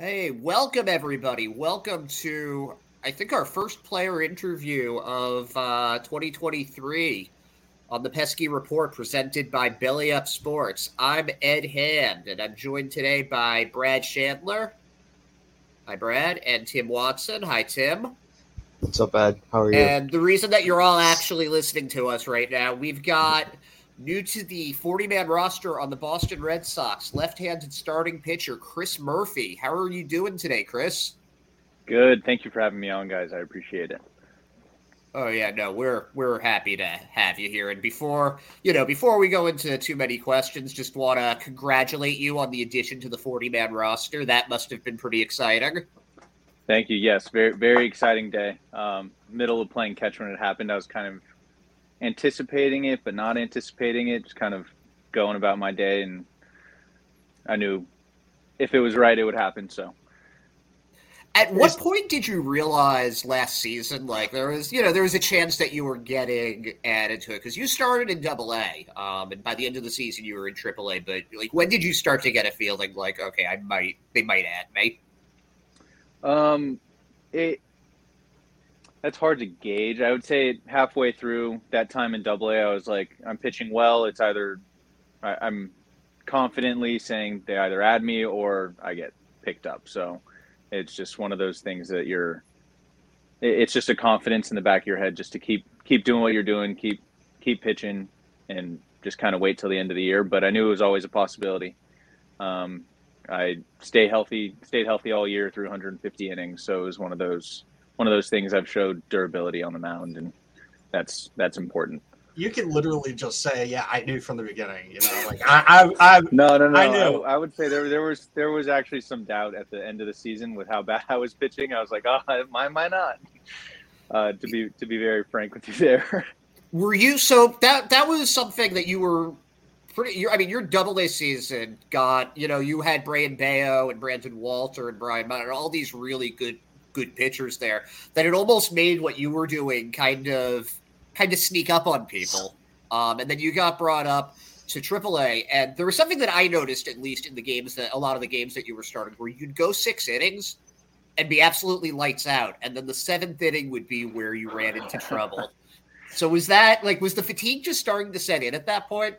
Hey, welcome everybody. Welcome to, I think, our first player interview of 2023 on the Pesky Report presented by Belly Up Sports. I'm Ed Hand, and I'm joined today by Brad Chandler. Hi, Brad. And Tim Watson. Hi, Tim. What's up, Ed? How are you? And the reason that you're all actually listening to us right now, we've got new to the 40-man roster on the Boston Red Sox, left-handed starting pitcher Chris Murphy. How are you doing today, Chris? Good. Thank you for having me on, guys. I appreciate it. Oh yeah, no, we're happy to have you here. And before we go into too many questions, just want to congratulate you on the addition to the 40-man roster. That must have been pretty exciting. Thank you. Yes, very, very exciting day. Middle of playing catch when it happened. I was kind of anticipating it but not anticipating it, just kind of going about my day, and I knew if it was right it would happen. So at what point did you realize last season, like, there was a chance that you were getting added to it? Because you started in AA, and by the end of the season you were in AAA, but like, when did you start to get a feeling like, okay, they might add me? That's hard to gauge. I would say halfway through that time in AA, I was like, I'm pitching well. It's either I'm confidently saying they either add me or I get picked up. So it's just one of those things that it's just a confidence in the back of your head just to keep doing what you're doing, keep pitching, and just kind of wait till the end of the year. But I knew it was always a possibility. I stayed healthy all year through 150 innings. So it was one of those things. I've showed durability on the mound, and that's important. You can literally just say, yeah, I knew from the beginning, you know, like I knew. I would say there was actually some doubt at the end of the season with how bad I was pitching. I was like, oh, am I not? To be very frank with you there. Were you, so that was something that you were your AA season got, you had Brayan Bello and Brandon Walter and Brian Baez, all these really good pitchers there, that it almost made what you were doing kind of sneak up on people. And then you got brought up to AAA, and there was something that I noticed, at least in the games that a lot of the games that you were starting, where you'd go 6 innings and be absolutely lights out, and then the 7th inning would be where you ran into trouble. So was that like, was the fatigue just starting to set in at that point?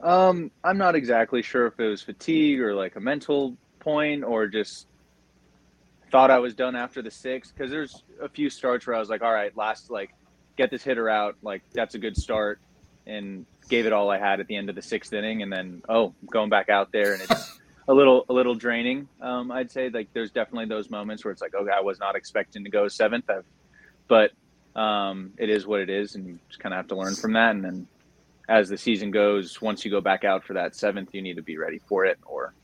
I'm not exactly sure if it was fatigue or like a mental point or just thought I was done after the 6th, because there's a few starts where I was like, all right, last, like, get this hitter out, like, that's a good start, and gave it all I had at the end of the 6th inning, and then going back out there, and it's a little draining. I'd say, like, there's definitely those moments where it's like, okay, I was not expecting to go 7th, but it is what it is, and you just kind of have to learn from that. And then as the season goes, once you go back out for that 7th, you need to be ready for it, or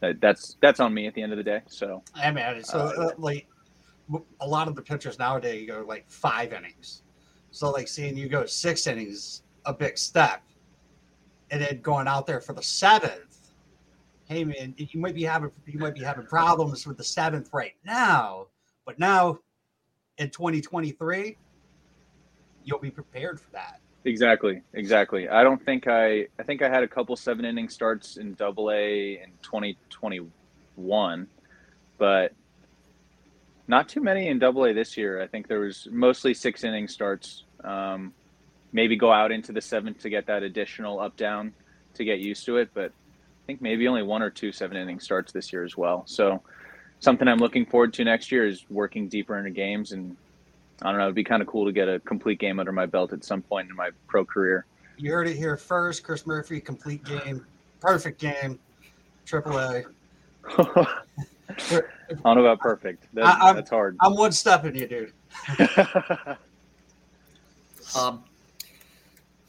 that's on me at the end of the day. So I mean, so like a lot of the pitchers nowadays go like 5 innings. So like seeing you go 6 innings, a big step, and then going out there for the 7th. Hey man, you might be having problems with the 7th right now, but now in 2023, you'll be prepared for that. Exactly. I think I had a couple 7-inning starts in Double-A in 2021, but not too many in Double-A this year. I think there was mostly 6-inning starts. Maybe go out into the 7th to get that additional up down to get used to it, but I think maybe only 1 or 2 7-inning starts this year as well. So something I'm looking forward to next year is working deeper into games, and I don't know. It'd be kind of cool to get a complete game under my belt at some point in my pro career. You heard it here first. Chris Murphy, complete game. Perfect game. Triple-A. I don't know about perfect. That's hard. I'm one step in you, dude.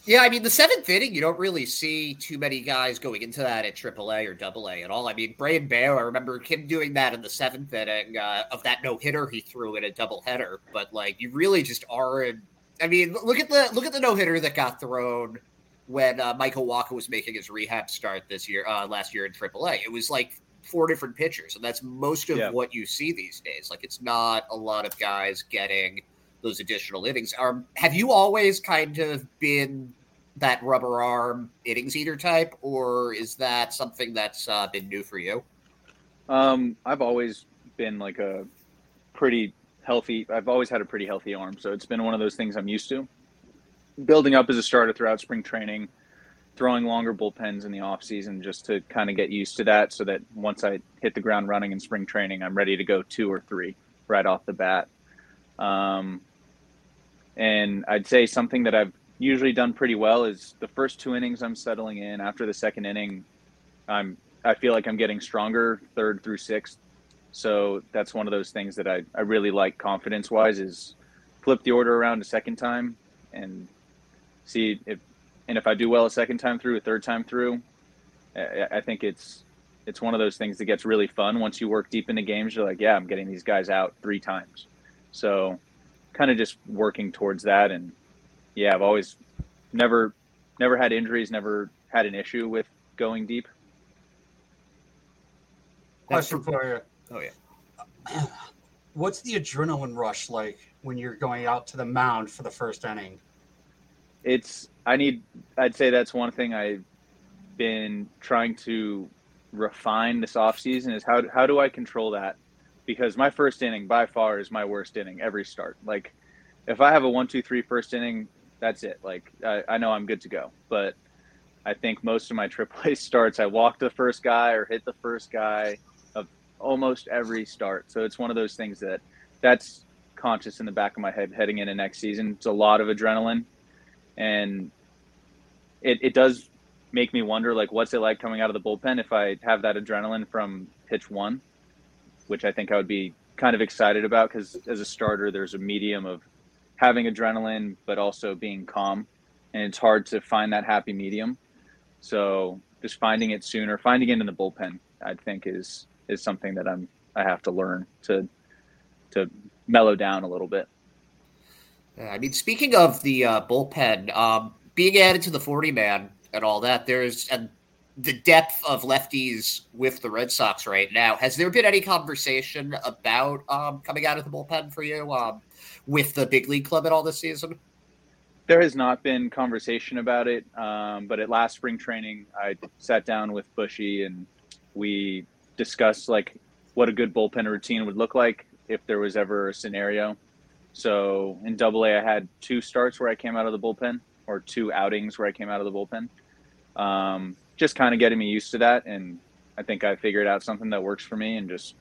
Yeah, I mean, the 7th inning, you don't really see too many guys going into that at AAA or AA at all. I mean, Brayan Bello, I remember him doing that in the 7th inning of that no-hitter he threw in a doubleheader. But, like, you really just aren't – I mean, look at the no-hitter that got thrown when Michael Walker was making his rehab start last year in AAA. It was, like, 4 different pitchers, and that's most of what you see these days. Like, it's not a lot of guys getting those additional innings. Have you always kind of been – that rubber arm innings eater type, or is that something that's been new for you? I've always been like I've always had a pretty healthy arm. So it's been one of those things I'm used to building up as a starter throughout spring training, throwing longer bullpens in the off season, just to kind of get used to that. So that once I hit the ground running in spring training, I'm ready to go 2 or 3 right off the bat. And I'd say something that I've usually done pretty well is the first 2 innings I'm settling in. After the 2nd inning, I feel like I'm getting stronger 3rd through 6th. So that's one of those things that I really like confidence wise is flip the order around a 2nd time and see if I do well a 2nd time through, a 3rd time through. I think it's one of those things that gets really fun. Once you work deep into games, you're like, yeah, I'm getting these guys out 3 times. So kind of just working towards that. And yeah, I've always never had injuries, never had an issue with going deep. Question for you. Oh, yeah. What's the adrenaline rush like when you're going out to the mound for the first inning? I'd say that's one thing I've been trying to refine this offseason is how do I control that? Because my first inning by far is my worst inning every start. Like, if I have a 1, 2, 3 first inning, that's it. Like, I know I'm good to go. But I think most of my AAA starts, I walked the first guy or hit the first guy of almost every start. So it's one of those things that's conscious in the back of my head heading into next season. It's a lot of adrenaline. And it does make me wonder, like, what's it like coming out of the bullpen if I have that adrenaline from pitch 1, which I think I would be kind of excited about because as a starter, there's a medium of having adrenaline, but also being calm. And it's hard to find that happy medium. So just finding it sooner, finding it in the bullpen, I think is something that I have to learn to mellow down a little bit. I mean, speaking of the bullpen, being added to the 40-man and all that, the depth of lefties with the Red Sox right now, has there been any conversation about coming out of the bullpen for you with the big league club at all this season? There has not been conversation about it. But at last spring training, I sat down with Bushy and we discussed like what a good bullpen routine would look like if there was ever a scenario. So in Double-A, I had 2 starts where I came out of the bullpen or 2 outings where I came out of the bullpen. Just kind of getting me used to that. And I think I figured out something that works for me and just,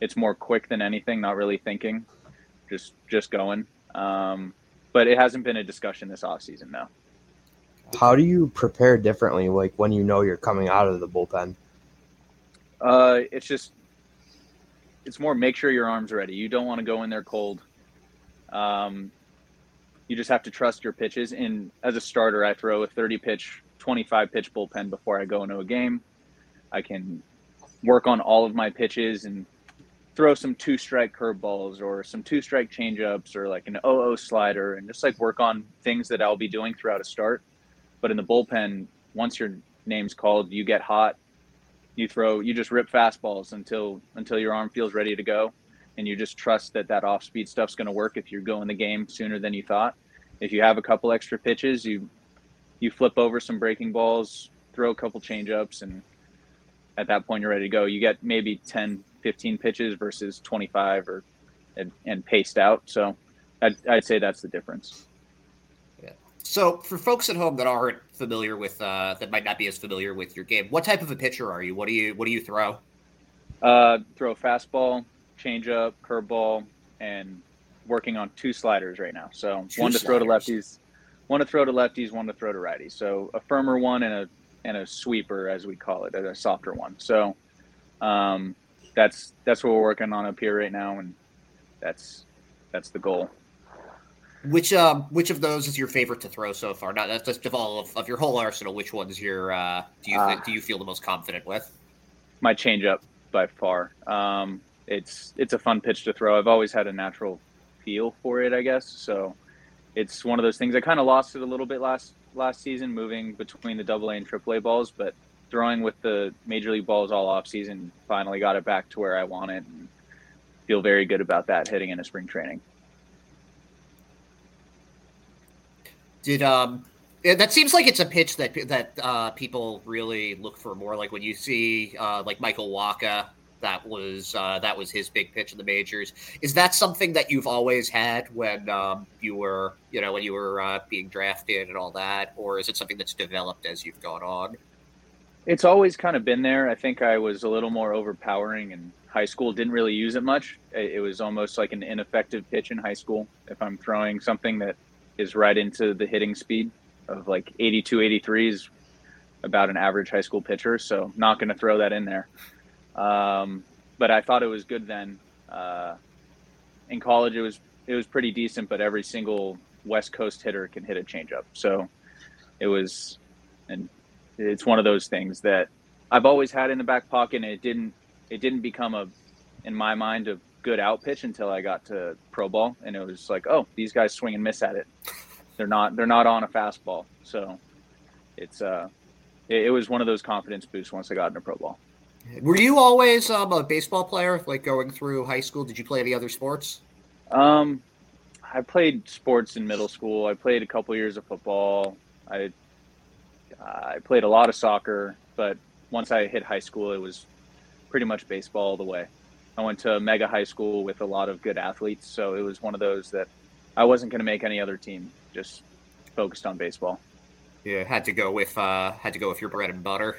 it's more quick than anything, not really thinking, just going. But it hasn't been a discussion this off season though. How do you prepare differently? Like when you know you're coming out of the bullpen? It's more, make sure your arm's ready. You don't want to go in there cold. You just have to trust your pitches. And as a starter, I throw a 30 pitch, 25 pitch bullpen before I go into a game. I can work on all of my pitches and throw some two-strike curveballs or some two-strike changeups or like an 0-0 slider and just like work on things that I'll be doing throughout a start. But in the bullpen, once your name's called, you get hot. You just rip fastballs until your arm feels ready to go, and you just trust that off-speed stuff's going to work if you're going the game sooner than you thought. If you have a couple extra pitches, you flip over some breaking balls, throw a couple changeups, and at that point you're ready to go. You get maybe 10, 15 pitches versus 25 and paced out. So I'd say that's the difference. Yeah. So for folks at home that aren't familiar with that might not be as familiar with your game, what type of a pitcher are you? What do you throw? Throw fastball, changeup, curveball, and working on two sliders right now. So one to throw to lefties, one to throw to righties. So a firmer one and a sweeper, as we call it, a softer one. So that's what we're working on up here right now, and that's the goal. Which of those is your favorite to throw so far? Not that's just of your whole arsenal. Which one's your do you feel the most confident with? My changeup by far. It's a fun pitch to throw. I've always had a natural feel for it, I guess. So it's one of those things. I kind of lost it a little bit last season, moving between the Double-A and Triple-A balls, but throwing with the major league balls all off season, finally got it back to where I want it, and feel very good about that heading into spring training. That seems like it's a pitch that people really look for more. Like when you see like Michael Wacha. That was his big pitch in the majors. Is that something that you've always had when you were being drafted and all that, or is it something that's developed as you've gone on? It's always kind of been there. I think I was a little more overpowering in high school. Didn't really use it much. It was almost like an ineffective pitch in high school. If I'm throwing something that is right into the hitting speed of like 82, 83 is about an average high school pitcher. So not going to throw that in there. But I thought it was good then. In college, it was pretty decent, but every single West Coast hitter can hit a changeup. So it's one of those things that I've always had in the back pocket, and it didn't become in my mind, a good out pitch until I got to pro ball, and it was like, oh, these guys swing and miss at it. They're not on a fastball. So it was one of those confidence boosts once I got into pro ball. Were you always a baseball player, like going through high school? Did you play any other sports? I played sports in middle school. I played a couple years of football. I played a lot of soccer, but once I hit high school, it was pretty much baseball all the way. I went to a mega high school with a lot of good athletes, so it was one of those that I wasn't going to make any other team, just focused on baseball. Yeah, had to go with your bread and butter.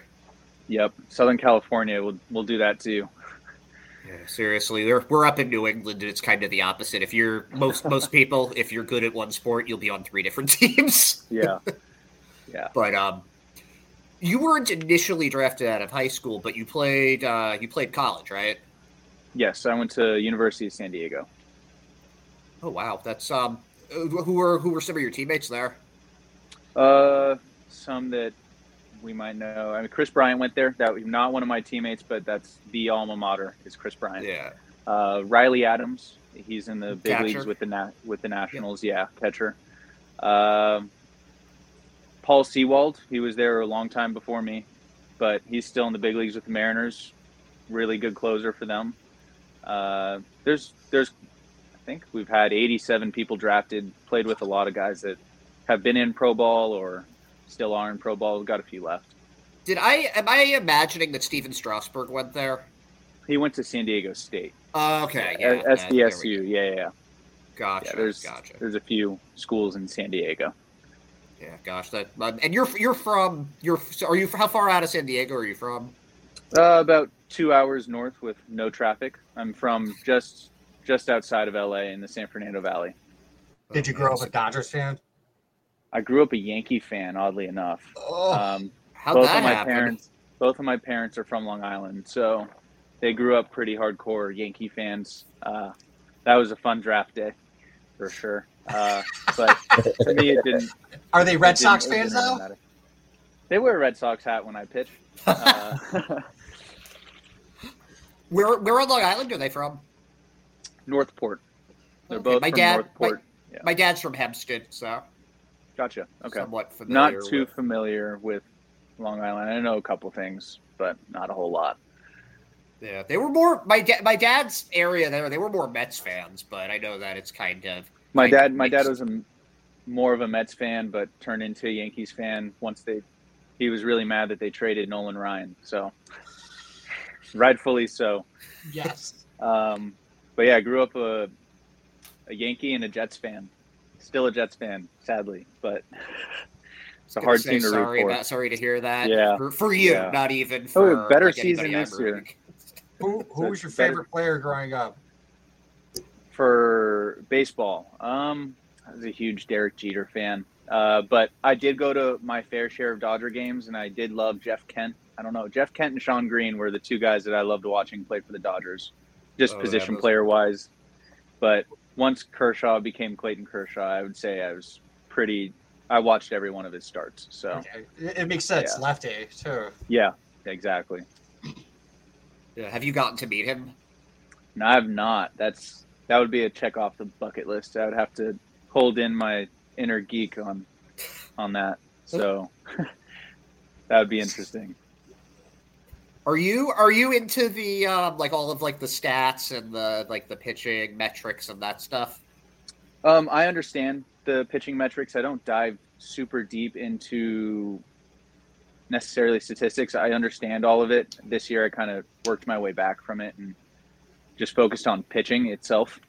Yep, Southern California will do that too. Yeah, seriously, we're up in New England, and it's kind of the opposite. If you're most people, if you're good at one sport, you'll be on three different teams. Yeah. But you weren't initially drafted out of high school, but you played college, right? Yes, I went to University of San Diego. Oh wow, that's who were some of your teammates there? Some that we might know. I mean, Chris Bryant went there. That was not one of my teammates, but that's the alma mater is Chris Bryant. Yeah. Riley Adams. He's in the big leagues with the Nationals. Yeah, catcher. Paul Sewald. He was there a long time before me, but he's still in the big leagues with the Mariners. Really good closer for them. There's. I think we've had 87 people drafted. Played with a lot of guys that have been in pro ball or still are in pro ball. We've got a few left. Am I imagining that Steven Strasburg went there? He went to San Diego State. Okay. Yeah, SDSU. Yeah. Gotcha. Yeah, there's a few schools in San Diego. Yeah. Gosh. That. And how far out of San Diego are you from? About 2 hours north with no traffic. I'm from just outside of LA in the San Fernando Valley. Did you grow up a Dodgers fan? I grew up a Yankee fan, oddly enough. Both of my parents are from Long Island, so they grew up pretty hardcore Yankee fans. That was a fun draft day, for sure. But to me, it didn't. Are they Red Sox fans though? They wear a Red Sox hat when I pitch. Where on Long Island are they from? Northport. They're both my from dad, Northport. My dad's from Hempstead, so. Gotcha. Okay. Somewhat familiar. Not too familiar with Long Island. I know a couple things, but not a whole lot. Yeah, they were more my dad's area there. They were more Mets fans, but I know that it's kind of my dad was more of a Mets fan, but turned into a Yankees fan once he was really mad that they traded Nolan Ryan. So rightfully so. Yes. But yeah, I grew up a Yankee and a Jets fan. Still a Jets fan, sadly, but it's a hard team to root for. Sorry to hear that. Yeah. For you, yeah. Not even for a better season this year. Who was your favorite player growing up? For baseball, I was a huge Derek Jeter fan. But I did go to my fair share of Dodger games, and I did love Jeff Kent. I don't know. Jeff Kent and Shawn Green were the two guys that I loved watching play for the Dodgers, just position player-wise. But once Kershaw became Clayton Kershaw, I would say I watched every one of his starts. So it makes sense. Yeah. Lefty, too. Yeah, exactly. Yeah. Have you gotten to meet him? No, I have not. That would be a check off the bucket list. I would have to hold in my inner geek on that. So that would be interesting. Are you into the like all of like the stats and the like the pitching metrics and that stuff? I understand the pitching metrics. I don't dive super deep into necessarily statistics. I understand all of it. This year I kind of worked my way back from it and just focused on pitching itself,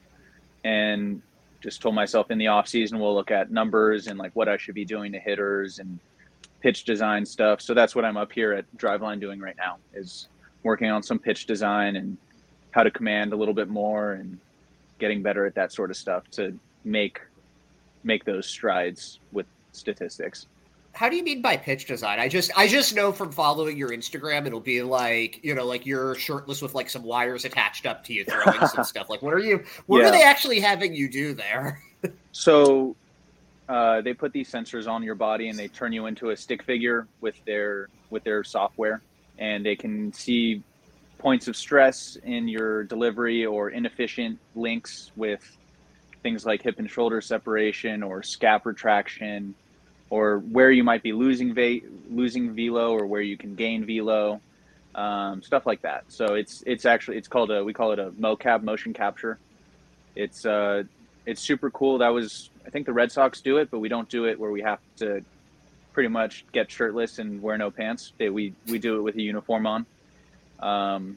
and just told myself in the off season we'll look at numbers and like what I should be doing to hitters and pitch design stuff. So that's what I'm up here at Driveline doing right now, is working on some pitch design and how to command a little bit more and getting better at that sort of stuff to make those strides with statistics. How do you mean by pitch design? I just know from following your Instagram, it'll be like, you know, like you're shirtless with like some wires attached up to you throwing some stuff. Like, what are they actually having you do there? So they put these sensors on your body and they turn you into a stick figure with their software, and they can see points of stress in your delivery or inefficient links with things like hip and shoulder separation or scap retraction, or where you might be losing velo or where you can gain velo, stuff like that. So we call it a mocap, motion capture. It's super cool. I think the Red Sox do it, but we don't do it where we have to pretty much get shirtless and wear no pants. We do it with a uniform on.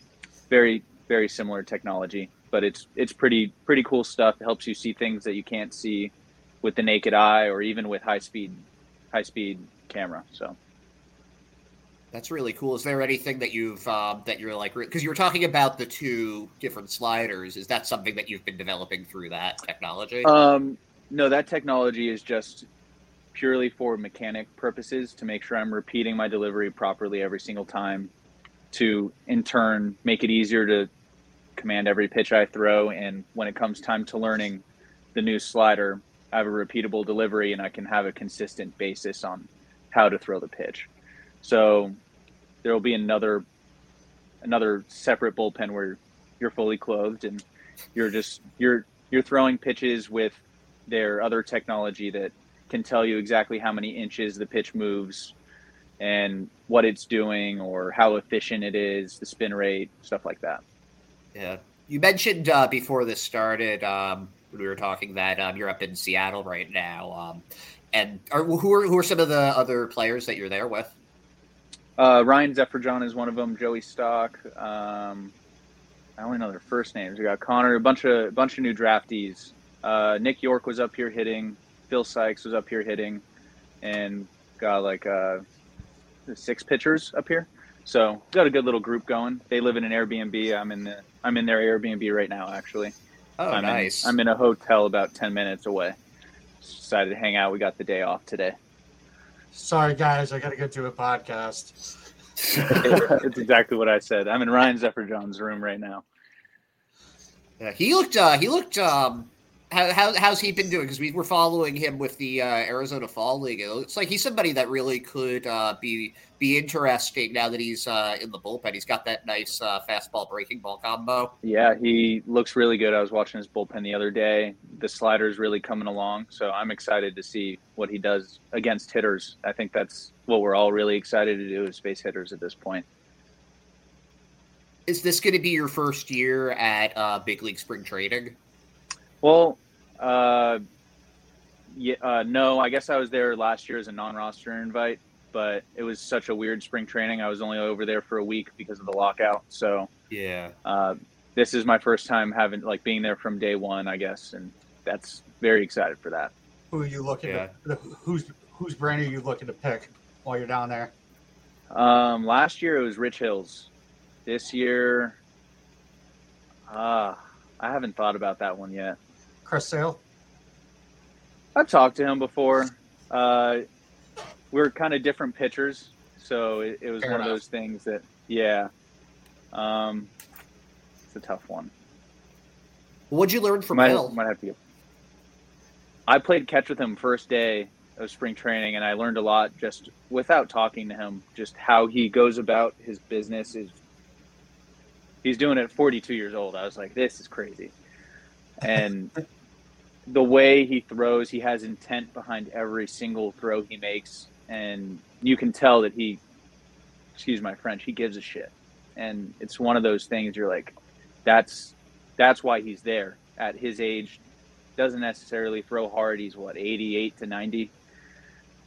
Very, very similar technology, but it's pretty cool stuff. It helps you see things that you can't see with the naked eye or even with high speed camera. So that's really cool. Is there anything that you've that you're like, because you were talking about the two different sliders, is that something that you've been developing through that technology? No, that technology is just purely for mechanic purposes, to make sure I'm repeating my delivery properly every single time, to in turn make it easier to command every pitch I throw. And when it comes time to learning the new slider, I have a repeatable delivery and I can have a consistent basis on how to throw the pitch. So there'll be another separate bullpen where you're fully clothed and you're throwing pitches with their other technology that can tell you exactly how many inches the pitch moves and what it's doing or how efficient it is, the spin rate, stuff like that. Yeah. You mentioned before this started, we were talking that you're up in Seattle right now. Who are some of the other players that you're there with? Ryan Zeferjahn is one of them. Joey Stock. I only know their first names. We got Connor, a bunch of new draftees. Nick York was up here hitting. Phil Sykes was up here hitting, and got like 6 pitchers up here. So got a good little group going. They live in an Airbnb. I'm in their Airbnb right now, actually. Oh, nice. I'm in a hotel about 10 minutes away. Decided to hang out. We got the day off today. Sorry, guys. I got to go do a podcast. It's exactly what I said. I'm in Ryan Zeferjahn's room right now. Yeah, he looked How's he been doing? Because we were following him with the Arizona Fall League. It looks like he's somebody that really could be interesting now that he's in the bullpen. He's got that nice fastball breaking ball combo. Yeah, he looks really good. I was watching his bullpen the other day. The slider is really coming along, so I'm excited to see what he does against hitters. I think that's what we're all really excited to do is face hitters at this point. Is this going to be your first year at big league spring training? Well, no, I guess I was there last year as a non-roster invite, but it was such a weird spring training. I was only over there for a week because of the lockout. So yeah, this is my first time having being there from day one, I guess. And that's very excited for that. Who are you looking to, whose brand are you looking to pick while you're down there? Last year it was Rich Hills. This year, I haven't thought about that one yet. Chris Sale? I've talked to him before. We're kind of different pitchers, so it was fair one enough. Of those things that, yeah. It's a tough one. What'd you learn from Bill? I played catch with him first day of spring training, and I learned a lot just without talking to him, just how he goes about his business. He's doing it at 42 years old. I was like, this is crazy. And the way he throws, he has intent behind every single throw he makes. And you can tell that he, excuse my French, he gives a shit. And it's one of those things you're like, that's why he's there at his age. Doesn't necessarily throw hard. He's 88 to 90,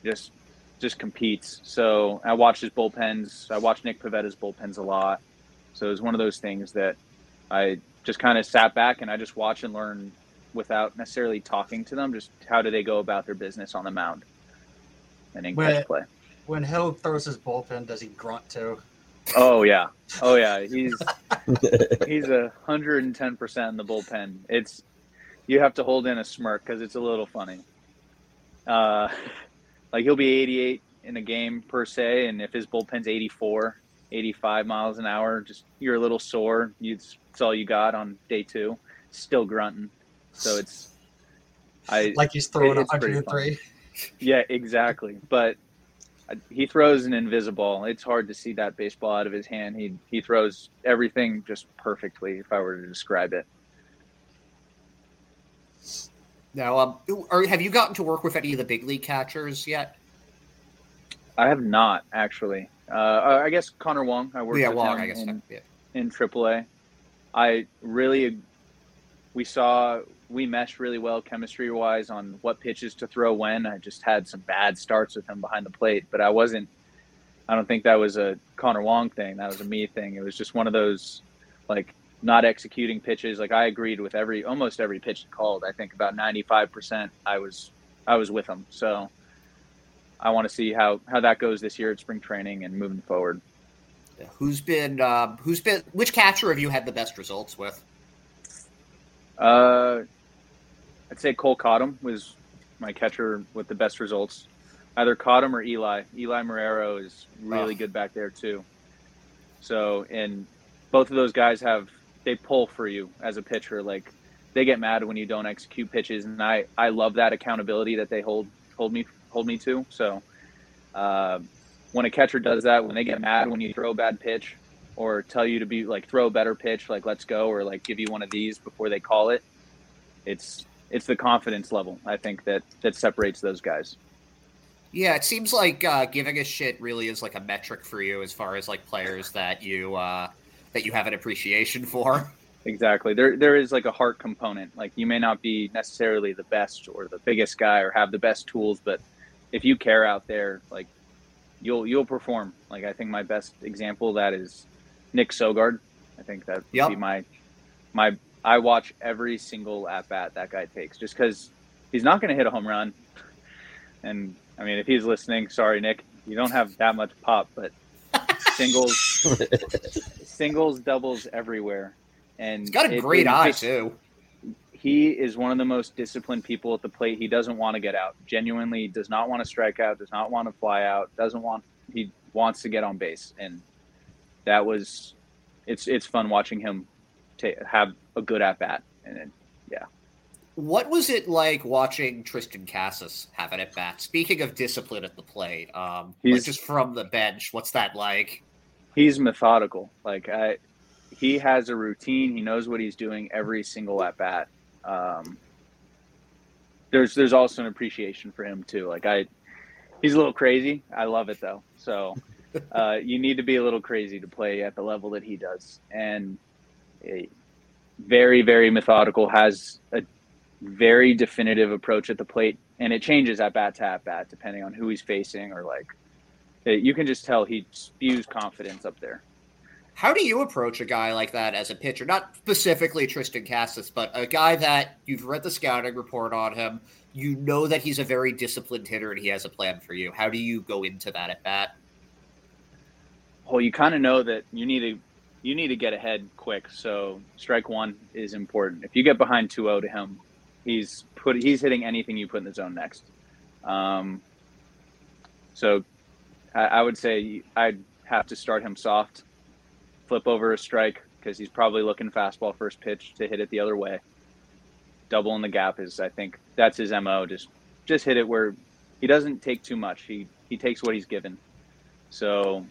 just competes. So I watched his bullpens. I watched Nick Pavetta's bullpens a lot. So it was one of those things that I just kind of sat back and I just watch and learn without necessarily talking to them, just how do they go about their business on the mound and in catch play. When Hill throws his bullpen, does he grunt too? Oh yeah. He's 110% in the bullpen. You have to hold in a smirk because it's a little funny. He'll be 88 in a game per se, and if his bullpen's 84, 85 miles an hour, you're a little sore. It's all you got on day two. Still grunting. So he's throwing 103. Yeah, exactly. But he throws an invisible. It's hard to see that baseball out of his hand. He throws everything just perfectly, if I were to describe it. Now, have you gotten to work with any of the big league catchers yet? I have not, actually. I guess Connor Wong. I worked with Wong, him in AAA. We meshed really well chemistry-wise on what pitches to throw when. I just had some bad starts with him behind the plate, but I don't think that was a Connor Wong thing. That was a me thing. It was just one of those, not executing pitches. I agreed with almost every pitch he called. I think about 95% I was with him. So I want to see how that goes this year at spring training and moving forward. Yeah. Which catcher have you had the best results with? I'd say Cole Cottom was my catcher with the best results. Either Cottom or Eli. Eli Marrero is really good back there too. So, and both of those guys they pull for you as a pitcher. They get mad when you don't execute pitches. And I love that accountability that they hold me to. So when a catcher does that, when they get mad when you throw a bad pitch or tell you to be throw a better pitch, let's go, or give you one of these before they call it, it's the confidence level, I think, that separates those guys. Yeah, it seems giving a shit really is a metric for you as far as players that you have an appreciation for. Exactly. There is a heart component. You may not be necessarily the best or the biggest guy or have the best tools, but if you care out there, you'll perform. I think my best example of that is Nick Sogard. I think that would be my I watch every single at bat that guy takes just because he's not going to hit a home run. And I mean, if he's listening, sorry Nick, you don't have that much pop, but singles, doubles everywhere. And he's got a great eye too. He is one of the most disciplined people at the plate. He doesn't want to get out. Genuinely does not want to strike out, does not want to fly out, he wants to get on base. And it's fun watching him have a good at bat. And What was it like watching Tristan Casas have it at bat? Speaking of discipline at the plate, just from the bench, what's that like? He's methodical. He has a routine. He knows what he's doing every single at bat. There's also an appreciation for him too. He's a little crazy. I love it though. So you need to be a little crazy to play at the level that he does. And very, very methodical, has a very definitive approach at the plate, and it changes at bat depending on who he's facing, or you can just tell he spews confidence up there. How do you approach a guy like that as a pitcher? Not specifically Tristan Casas, but a guy that you've read the scouting report on him. You know that he's a very disciplined hitter and he has a plan for you. How do you go into that at bat? Well, you kind of know that you need to get ahead quick. So strike one is important. If you get behind 2-0 to him, he's hitting anything you put in the zone next. So I would say I'd have to start him soft, flip over a strike, because he's probably looking fastball first pitch to hit it the other way. Double in the gap is, I think, that's his MO. Just hit it where he doesn't take too much. He takes what he's given. So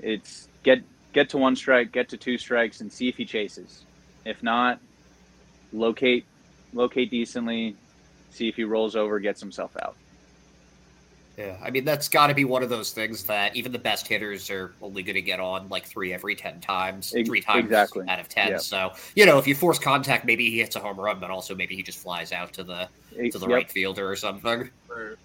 it's get to one strike, get to two strikes, and see if he chases. If not, locate decently, see if he rolls over, gets himself out. Yeah, I mean, that's got to be one of those things that even the best hitters are only going to get on 3 times exactly. out of 10. Yep. So, if you force contact, maybe he hits a home run, but also maybe he just flies out to the right fielder or something. Right.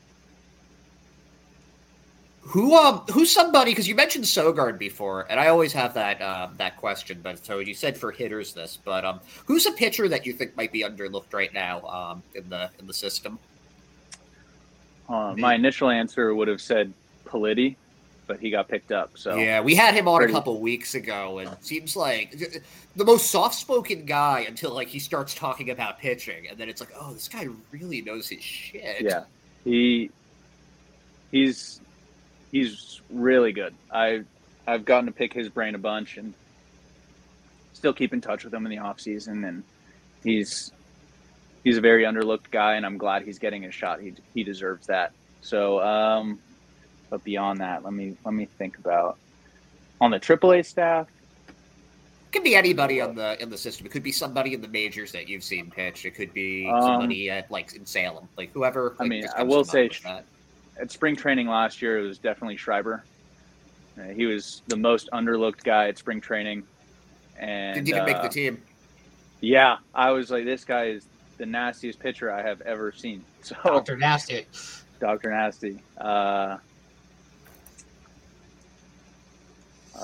Who's somebody, because you mentioned Sogard before, and I always have that question, but so you said for hitters this, but who's a pitcher that you think might be underlooked right now in the system? My initial answer would have said Politi, but he got picked up. So yeah, we had him on a couple weeks ago, and it seems like the most soft-spoken guy until he starts talking about pitching, and then it's like, oh, this guy really knows his shit. Yeah, he's really good. I've gotten to pick his brain a bunch, and still keep in touch with him in the off season, and he's a very underlooked guy, and I'm glad he's getting a shot. He deserves that. So, but beyond that, let me think about on the AAA staff. It could be anybody in the system. It could be somebody in the majors that you've seen pitch. It could be somebody at in Salem, whoever. I will say at spring training last year, it was definitely Schreiber. He was the most underlooked guy at spring training, and didn't even make the team. Yeah, I was like, this guy is the nastiest pitcher I have ever seen. So Dr. Nasty. I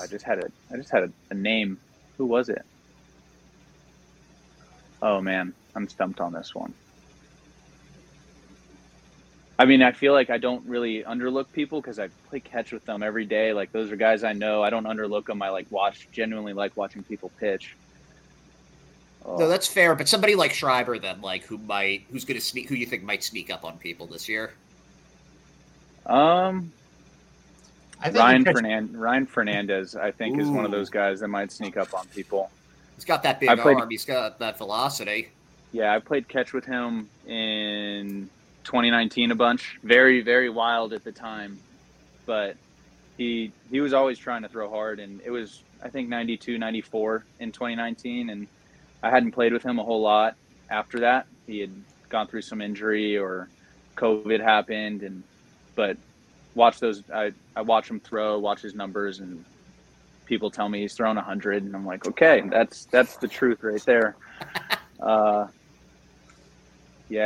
just had a name. Who was it? Oh man, I'm stumped on this one. I mean, I feel like I don't really underlook people because I play catch with them every day. Those are guys I know. I don't underlook them. I genuinely watching people pitch. No, that's fair, but somebody like Schreiber then, who you think might sneak up on people this year? Ryan Fernandez, I think, is one of those guys that might sneak up on people. He's got that big arm. He's got that velocity. Yeah, I played catch with him in 2019 a bunch. Very, very wild at the time, but he was always trying to throw hard, and it was, I think, 92, 94 in 2019, and I hadn't played with him a whole lot after that. He had gone through some injury or COVID happened, but watch those. I watch him throw, watch his numbers, and people tell me he's thrown 100, and I'm like, okay, that's the truth right there. Yeah,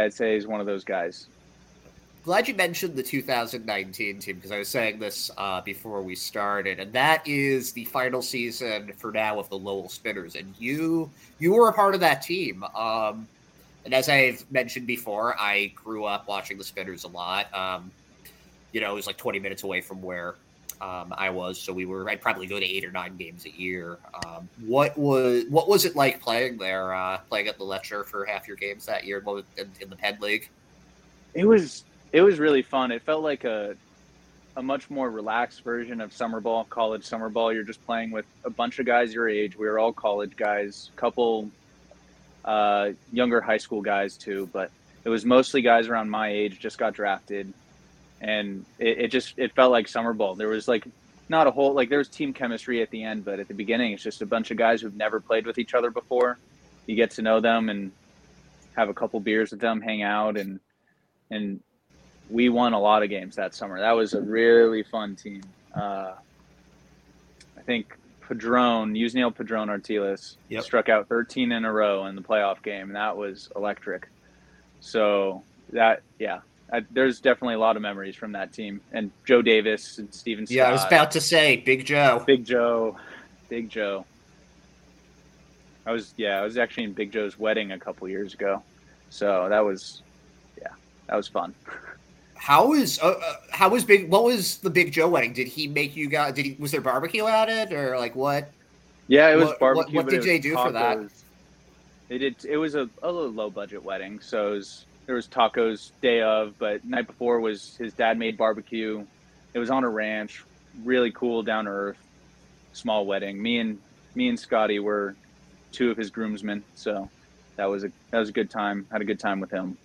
I'd say he's one of those guys. Glad you mentioned the 2019 team, because I was saying this before we started, and that is the final season for now of the Lowell Spinners, and you were a part of that team. And as I've mentioned before, I grew up watching the Spinners a lot. It was 20 minutes away from where I was, so I'd probably go to 8 or 9 games a year. What was it like playing there, playing at the Letcher for half your games that year in the Penn League? It was really fun. It felt like a much more relaxed version of summer ball, college summer ball. You're just playing with a bunch of guys your age. We were all college guys, couple younger high school guys too, but it was mostly guys around my age just got drafted, and it felt like summer ball. There was like not a whole, like there was team chemistry at the end, but at the beginning it's just a bunch of guys who've never played with each other before. You get to know them and have a couple beers with them, hang out, and we won a lot of games that summer. That was a really fun team. I think Yusniel Padron-Artiles struck out 13 in a row in the playoff game, and that was electric. So that, yeah, there's definitely a lot of memories from that team. And Joe Davis and Steven Strasburg. Yeah, I was about to say, Big Joe. I was actually in Big Joe's wedding a couple years ago. So that was fun. What was the Big Joe wedding? Did he make you guys, was there barbecue at it or like what? Yeah, it was barbecue. What did Jay do for that? It was a low budget wedding. So there was tacos day of, but night before was his dad made barbecue. It was on a ranch, really cool, down to earth, small wedding. Me and Scotty were two of his groomsmen, so that was a good time. Had a good time with him.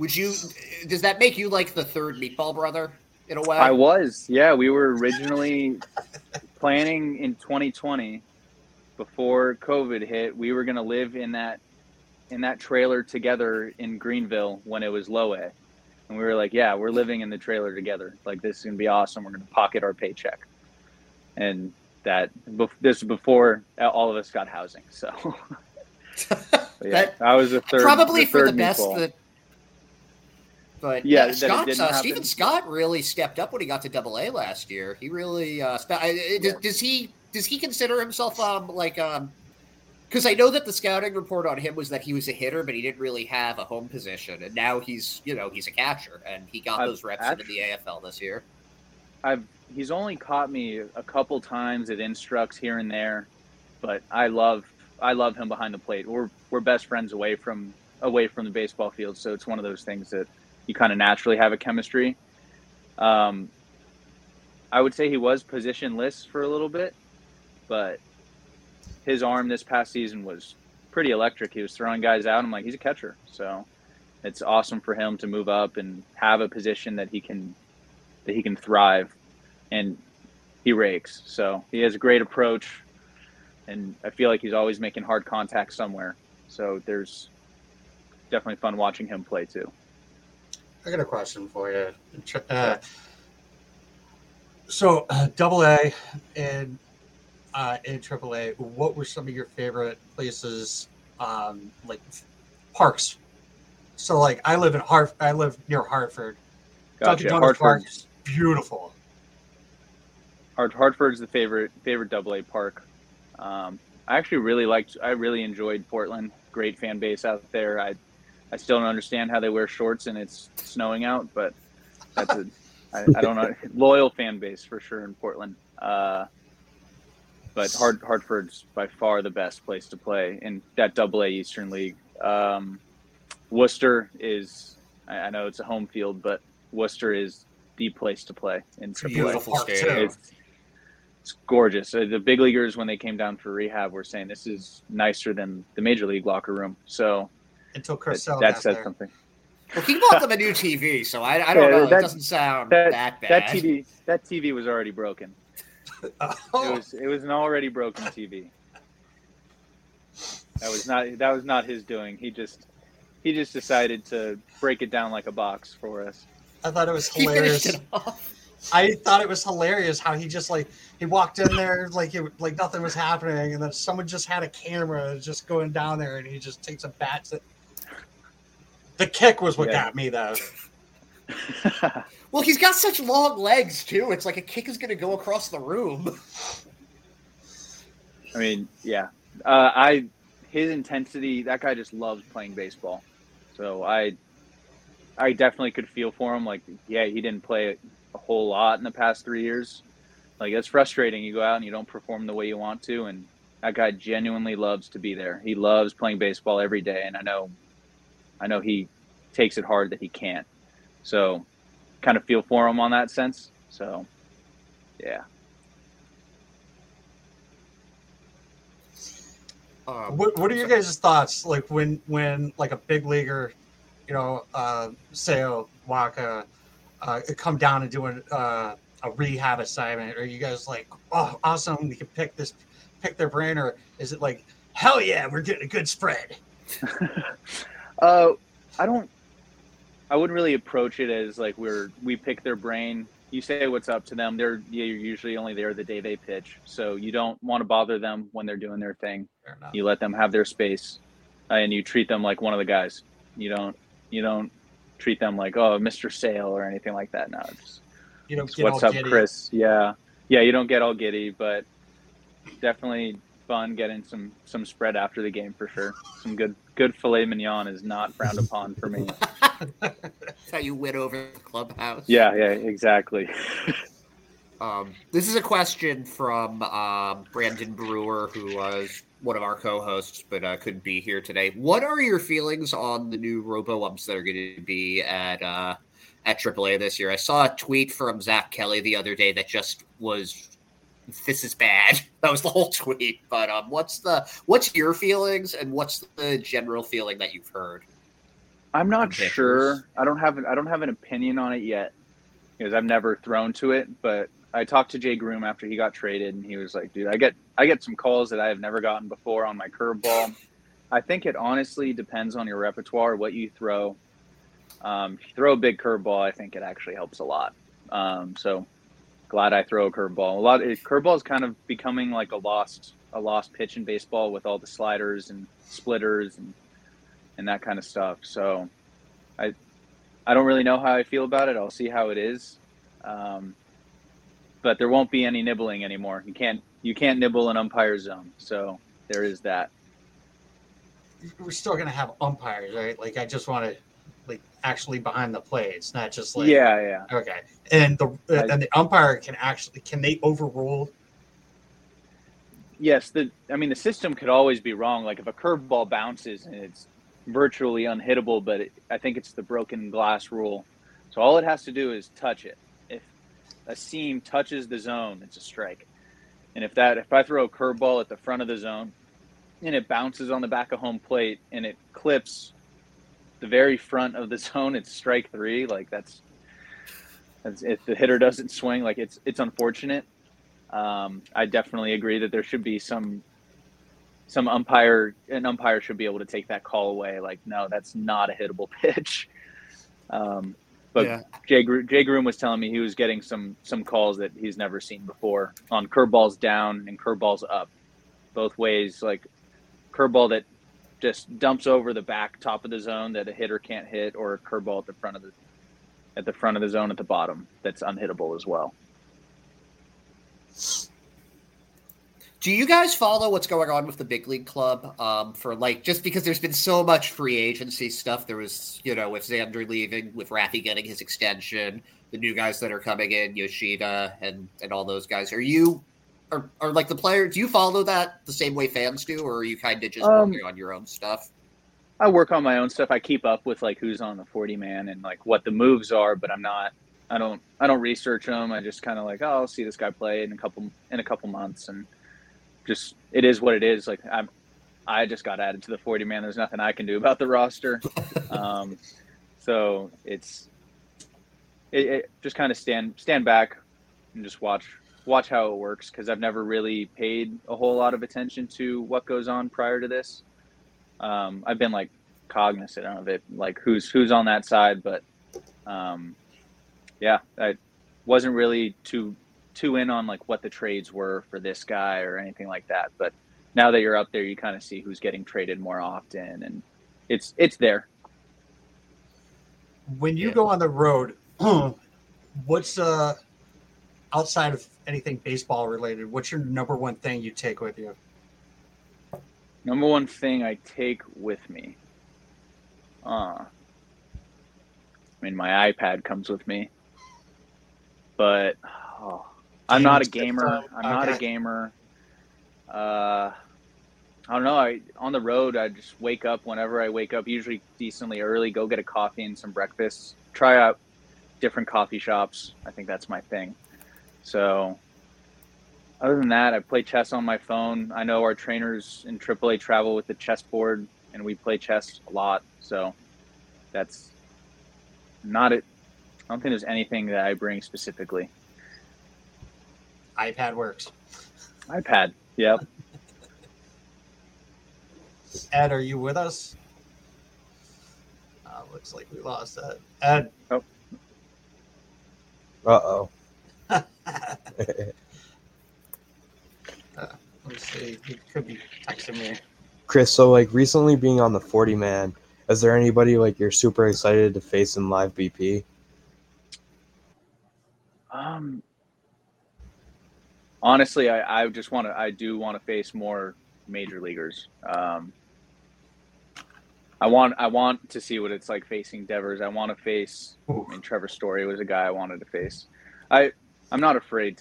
Does that make you like the third meatball brother in a way? I was, yeah. We were originally planning in 2020, before COVID hit, we were gonna live in that trailer together in Greenville when it was low A. And we were like, yeah, we're living in the trailer together. Like, this is gonna be awesome. We're gonna pocket our paycheck. And this was before all of us got housing. So yeah, I was the third. Probably the third for the best. But yeah, Stephen Scott really stepped up when he got to Double-A last year. He really does he consider himself because I know that the scouting report on him was that he was a hitter, but he didn't really have a home position, and now he's a catcher, and he got those reps into the AFL this year. He's only caught me a couple times at instructs here and there, but I love him behind the plate. We're best friends away from the baseball field, so it's one of those things that you kind of naturally have a chemistry. I would say he was positionless for a little bit, but his arm this past season was pretty electric. He was throwing guys out. I'm like, he's a catcher. So it's awesome for him to move up and have a position that he can thrive, and he rakes. So he has a great approach, and I feel like he's always making hard contact somewhere. So there's definitely fun watching him play too. I got a question for you. Double A and Triple A, what were some of your favorite places, like parks? So, like, I live near Hartford. Gotcha. Dunkin' Donuts Park is beautiful. Hartford's the favorite Double A park. I really enjoyed Portland. Great fan base out there. I still don't understand how they wear shorts and it's snowing out, but I don't know. Loyal fan base for sure in Portland. But Hartford's by far the best place to play in that Double A Eastern League. Worcester is, I know it's a home field, but Worcester is the place to play in Triple A. It's gorgeous. The big leaguers, when they came down for rehab, were saying this is nicer than the major league locker room. So until Chris Sell that says there. Something. Well, he bought them a new TV, so I don't know. It doesn't sound that bad. That TV was already broken. Oh. It was an already broken TV. That was not his doing. He just decided to break it down like a box for us. I thought it was hilarious. He finished it off. I thought it was hilarious how he just he walked in there like nothing was happening, and then someone just had a camera just going down there, and he just takes a bat. The kick was what got me though. Well, he's got such long legs too. It's like a kick is going to go across the room. I mean, yeah. His intensity. That guy just loves playing baseball. So I definitely could feel for him. Like, yeah, he didn't play a whole lot in the past 3 years. Like, that's frustrating. You go out and you don't perform the way you want to, and that guy genuinely loves to be there. He loves playing baseball every day, and I know he takes it hard that he can't. So kind of feel for him on that sense. So, yeah. What are your guys' thoughts? Like when like a big leaguer, you know, Seo, Wacha, come down and do a rehab assignment. Are you guys like, oh, awesome, we can pick their brain, or is it like, hell yeah, we're getting a good spread? I wouldn't really approach it as like we pick their brain. You say what's up to them. You're usually only there the day they pitch, so you don't want to bother them when they're doing their thing. You let them have their space, and you treat them like one of the guys. You don't treat them like, oh, Mr. Sale or anything like that. No, it's, you don't get what's all up, giddy. Chris? Yeah. You don't get all giddy, but definitely fun getting some spread after the game for sure. Some good filet mignon is not frowned upon for me. That's how you win over the clubhouse. Yeah, exactly. This is a question from Brandon Brewer, who was one of our co-hosts, but couldn't be here today. What are your feelings on the new robo-umps that are going to be at AAA this year? I saw a tweet from Zach Kelly the other day that just was, this is bad. That was the whole tweet. But what's your feelings, and what's the general feeling that you've heard? I'm not sure. I don't have an opinion on it yet because I've never thrown to it. But I talked to Jay Groom after he got traded, and he was like, "Dude, I get some calls that I have never gotten before on my curveball." I think it honestly depends on your repertoire, what you throw. If you throw a big curveball, I think it actually helps a lot. So glad I throw a curveball. Curveball is kind of becoming like a lost pitch in baseball with all the sliders and splitters and that kind of stuff. So I don't really know how I feel about it. I'll see how it is. But there won't be any nibbling anymore. You can't nibble an umpire's zone. So there is that. We're still going to have umpires, right? Like, I just want to actually behind the plate. It's not just like, yeah. Okay. And the umpire can they overrule? Yes. The system could always be wrong. Like if a curveball bounces and it's virtually unhittable, but I think it's the broken glass rule. So all it has to do is touch it. If a seam touches the zone, it's a strike. And if I throw a curveball at the front of the zone and it bounces on the back of home plate and it clips the very front of the zone, it's strike three. Like that's if the hitter doesn't swing, like it's unfortunate. I definitely agree that there should be an umpire should be able to take that call away. Like, no, that's not a hittable pitch. Jay Groom was telling me he was getting some calls that he's never seen before on curveballs down and curveballs up, both ways. Like curveball that just dumps over the back top of the zone that a hitter can't hit, or a curveball at the front of the zone at the bottom that's unhittable as well. Do you guys follow what's going on with the big league club? Just because there's been so much free agency stuff, there was, with Xander leaving, with Raffy getting his extension, the new guys that are coming in, Yoshida and all those guys. Are the players, do you follow that the same way fans do, or are you kind of just working on your own stuff? I work on my own stuff. I keep up with who's on the 40-man and what the moves are, but I don't research them. I just kind of I'll see this guy play in a couple months, and just it is what it is. I just got added to the 40-man. There's nothing I can do about the roster. So it just kind of stand back and just watch how it works, because I've never really paid a whole lot of attention to what goes on prior to this. I've been cognizant of it, who's on that side, but I wasn't really too in on what the trades were for this guy or anything like that. But now that you're up there, you kind of see who's getting traded more often, and it's there. When you go on the road, what's outside of anything baseball related, what's your number one thing you take with you? Number one thing I take with me. My iPad comes with me, but I'm not a gamer. I don't know. On the road, I just wake up whenever I wake up, usually decently early, go get a coffee and some breakfast, try out different coffee shops. I think that's my thing. So Other than that, I play chess on my phone. I know our trainers in AAA travel with the chessboard, and we play chess a lot. So that's not it. I don't think there's anything that I bring specifically. iPad works. iPad, yep. Ed, are you with us? Looks like we lost Ed. Ed. Oh. Uh-oh. Let me see. He could be texting me. Chris, so like recently being on the 40-man, is there anybody like you're super excited to face in live BP? Honestly, I do want to face more major leaguers. I want to see what it's like facing Devers. I want to face. I mean, Trevor Story was a guy I wanted to face. I'm not afraid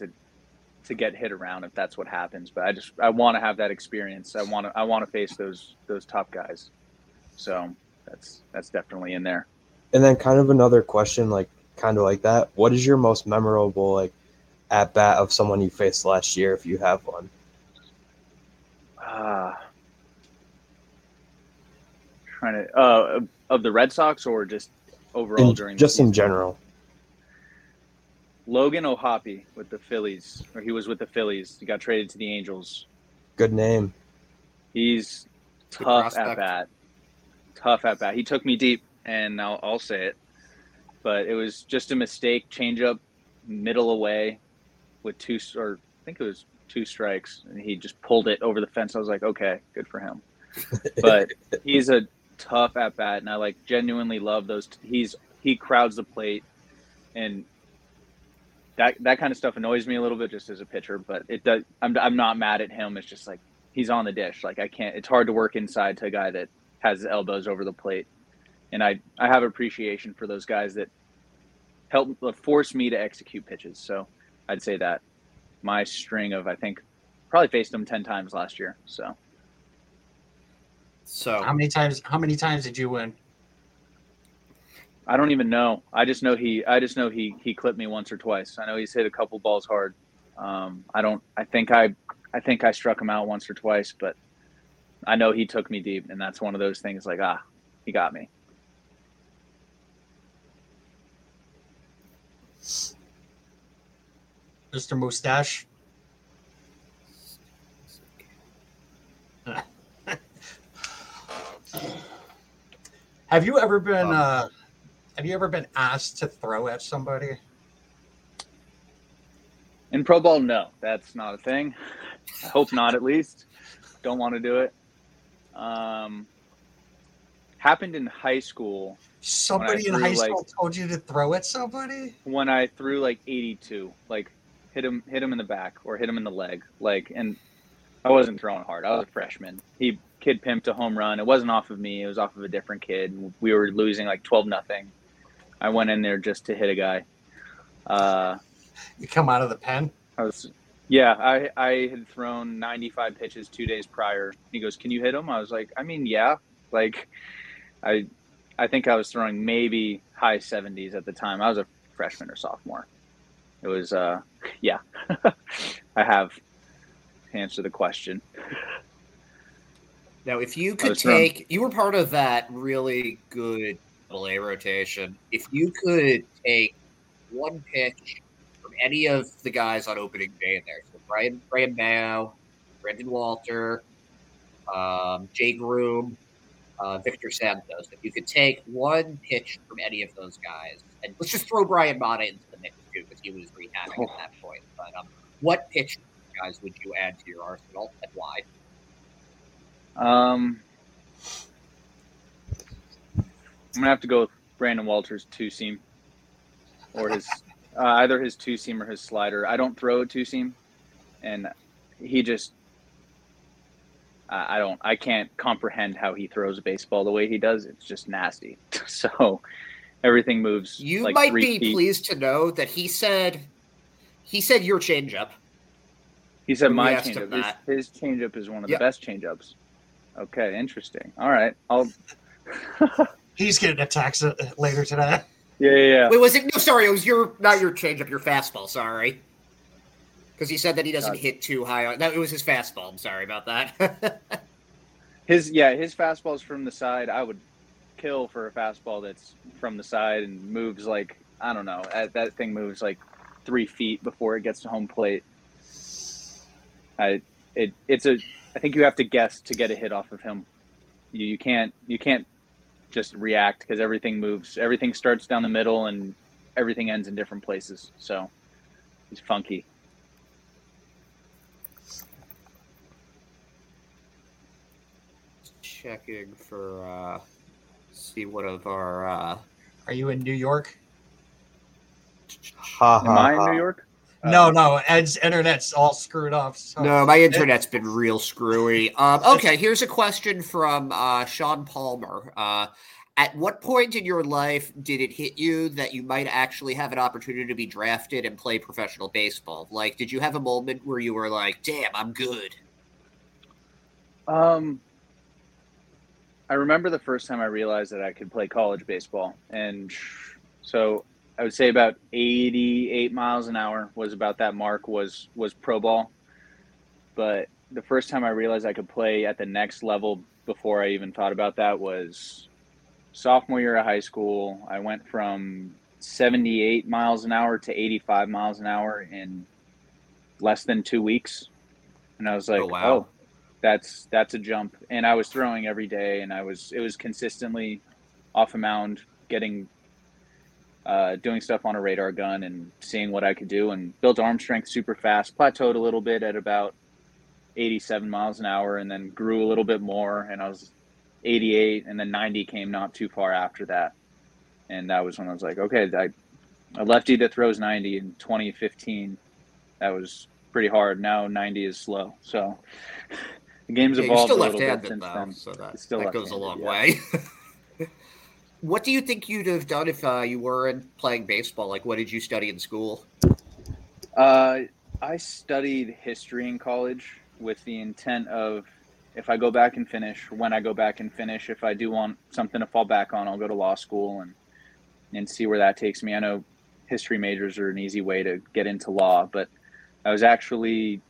to get hit around if that's what happens, but I want to have that experience. I want to face those top guys. So that's definitely in there. And then kind of another question, like kind of like that. What is your most memorable like at bat of someone you faced last year, if you have one? Of the Red Sox or just overall in general. Logan O'Hoppe with the Phillies, or he was with the Phillies. He got traded to the Angels. Good name. He's tough at bat. He took me deep, and I'll say it, but it was just a mistake, changeup, middle away, with two strikes, and he just pulled it over the fence. I was like, okay, good for him. But he's a tough at bat, and I like genuinely love those. He crowds the plate, and that kind of stuff annoys me a little bit just as a pitcher. But it does. I'm not mad at him. It's just like he's on the dish. Like I can't. It's hard to work inside to a guy that has his elbows over the plate, and I have appreciation for those guys that help force me to execute pitches. So I'd say that my string of I think probably faced him 10 times last year. So how many times did you win? I don't even know. I just know he clipped me once or twice. I know he's hit a couple balls hard. I think I struck him out once or twice, but I know he took me deep, and that's one of those things like he got me. Mr. Mustache. Have you ever been asked to throw at somebody? In pro ball, no, that's not a thing. I hope not, at least. Don't want to do it. Happened in high school. Somebody in high school told you to throw at somebody? When I threw like 82, like hit him in the back or hit him in the leg, like, and I wasn't throwing hard. I was a freshman. Kid pimped a home run. It wasn't off of me. It was off of a different kid. We were losing like 12-0. I went in there just to hit a guy. You come out of the pen? I had thrown 95 pitches 2 days prior. He goes, "Can you hit him?" I was like, "I mean, yeah." Like, I think I was throwing maybe high 70s at the time. I was a freshman or sophomore. It was, I have to answer the question. Now, if you could you were part of that really good LA rotation. If you could take one pitch from any of the guys on opening day in there, so Brayan Bello, Brandon Walter, Jay Groom, Victor Santos, if you could take one pitch from any of those guys, and let's just throw Brian Baez into the mix too, because he was rehabbing at that point. But what pitch guys would you add to your arsenal, and why? I'm gonna have to go with Brandon Walter's two seam, or his either his two seam or his slider. I don't throw a two seam, and he just I can't comprehend how he throws a baseball the way he does. It's just nasty. So everything moves. You like might be feet. Pleased to know that he said your changeup. He said my changeup. His changeup is one of the best changeups. Okay, interesting. All right, I'll. He's getting a tax later today. Yeah. Wait, was it? No, sorry, it was not your changeup, your fastball. Sorry. Because he said that he doesn't hit too high. No, it was his fastball. I'm sorry about that. His fastball's from the side. I would kill for a fastball that's from the side and moves like, I don't know. That thing moves like 3 feet before it gets to home plate. I think you have to guess to get a hit off of him. You can't just react because everything moves. Everything starts down the middle and everything ends in different places. So he's funky. Checking for see what of our are you in New York? Am I in New York? No, Ed's internet's all screwed up. So. No, my internet's been real screwy. Okay, here's a question from Sean Palmer. At what point in your life did it hit you that you might actually have an opportunity to be drafted and play professional baseball? Like, did you have a moment where you were like, damn, I'm good? I remember the first time I realized that I could play college baseball. And so I would say about 88 miles an hour was about that mark was pro ball. But the first time I realized I could play at the next level before I even thought about that was sophomore year of high school. I went from 78 miles an hour to 85 miles an hour in less than 2 weeks. And I was like, oh wow. That's a jump. And I was throwing every day, and it was consistently off a mound, getting doing stuff on a radar gun and seeing what I could do, and built arm strength super fast, plateaued a little bit at about 87 miles an hour, and then grew a little bit more, and I was 88, and then 90 came not too far after that. And that was when I was like, okay, a lefty that throws 90 in 2015, that was pretty hard. Now 90 is slow, so the game's evolved still a little bit since then. So that goes a long way. What do you think you'd have done if you weren't playing baseball? Like, what did you study in school? I studied history in college with the intent of when I go back and finish, if I do want something to fall back on, I'll go to law school and see where that takes me. I know history majors are an easy way to get into law, but I was actually,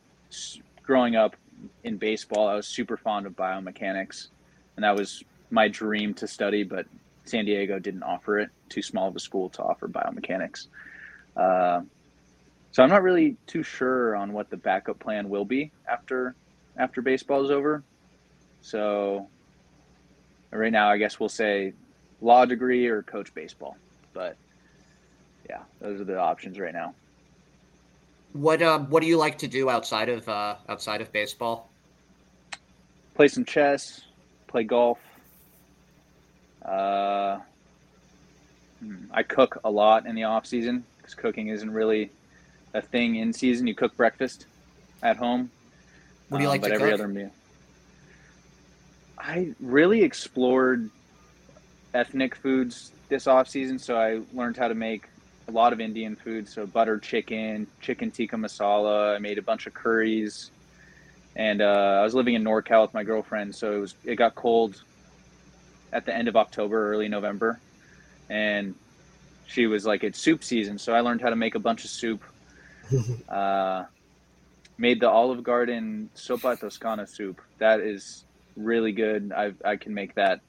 growing up in baseball, I was super fond of biomechanics, and that was my dream to study, but San Diego didn't offer it. Too small of a school to offer biomechanics. So I'm not really too sure on what the backup plan will be after baseball is over. So right now, I guess we'll say law degree or coach baseball. But yeah, those are the options right now. What do you like to do outside of baseball? Play some chess, play golf. I cook a lot in the off season because cooking isn't really a thing in season. You cook breakfast at home. What do you like to cook? Every other meal. I really explored ethnic foods this off season, so I learned how to make a lot of Indian food, so butter chicken, chicken tikka masala. I made a bunch of curries, and I was living in NorCal with my girlfriend, so it got cold at the end of October, early November, and she was like, it's soup season, so I learned how to make a bunch of soup. Made the Olive Garden sopa toscana soup. That is really good. I can make that.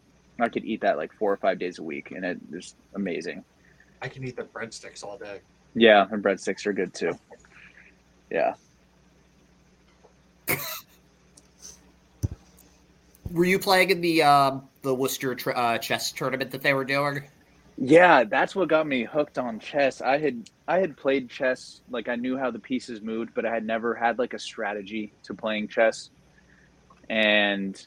I could eat that like 4 or 5 days a week, and it is amazing. I can eat the breadsticks all day. Yeah, and breadsticks are good too. Yeah. Were you playing in the Worcester chess tournament that they were doing? Yeah, that's what got me hooked on chess. I had played chess, like I knew how the pieces moved, but I had never had like a strategy to playing chess. And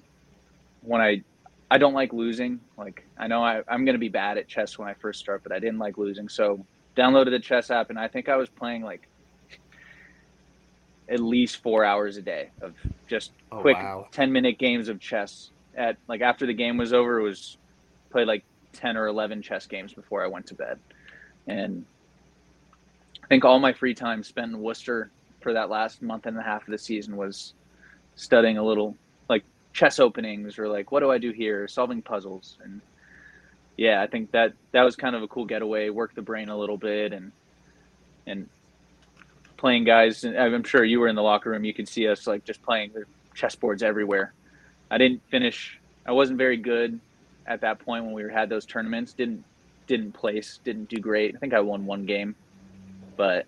when I don't like losing. Like, I know I'm going to be bad at chess when I first start, but I didn't like losing. So downloaded the chess app, and I think I was playing like at least 4 hours a day of just 10-minute games of chess. At like after the game was over, it was played like 10 or 11 chess games before I went to bed. And I think all my free time spent in Worcester for that last month and a half of the season was studying a little like chess openings or like, what do I do here? Solving puzzles. And yeah, I think that was kind of a cool getaway, work the brain a little bit and playing guys, and I'm sure you were in the locker room, you could see us like just playing with chessboards everywhere. I didn't finish. I wasn't very good at that point when we had those tournaments. Didn't place, didn't do great. I think I won one game, but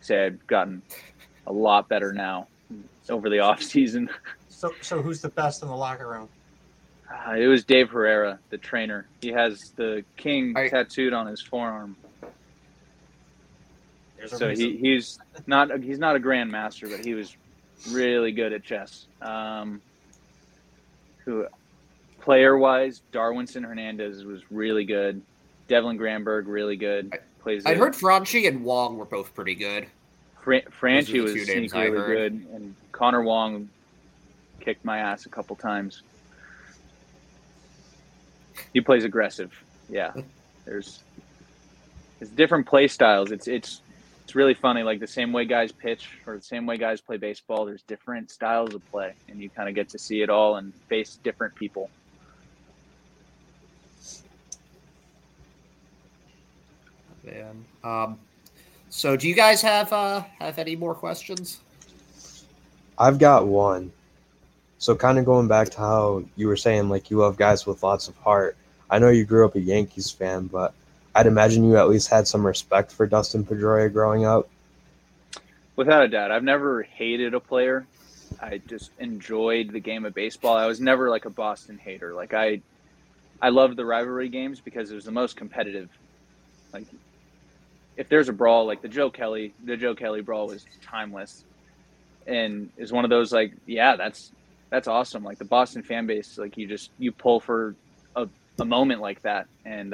say I've gotten a lot better now over the off season. So who's the best in the locker room? It was Dave Herrera, the trainer. He has the king tattooed on his forearm. So he's not a grandmaster, but he was really good at chess. Who player-wise, Darwinson Hernandez was really good. Devlin Granberg, really good. I'd heard Franchi and Wong were both pretty good. Franchi was sneakily good, and Connor Wong kicked my ass a couple times. He plays aggressive. Yeah, it's different play styles. It's really funny. Like the same way guys pitch or the same way guys play baseball, there's different styles of play, and you kind of get to see it all and face different people. Man. So do you guys have any more questions? I've got one. So kind of going back to how you were saying, like, you love guys with lots of heart. I know you grew up a Yankees fan, but I'd imagine you at least had some respect for Dustin Pedroia growing up. Without a doubt. I've never hated a player. I just enjoyed the game of baseball. I was never like a Boston hater. Like I loved the rivalry games because it was the most competitive. Like if there's a brawl, like the Joe Kelly brawl was timeless, and is one of those, like, yeah, that's awesome. Like the Boston fan base, like you pull for a moment like that. And,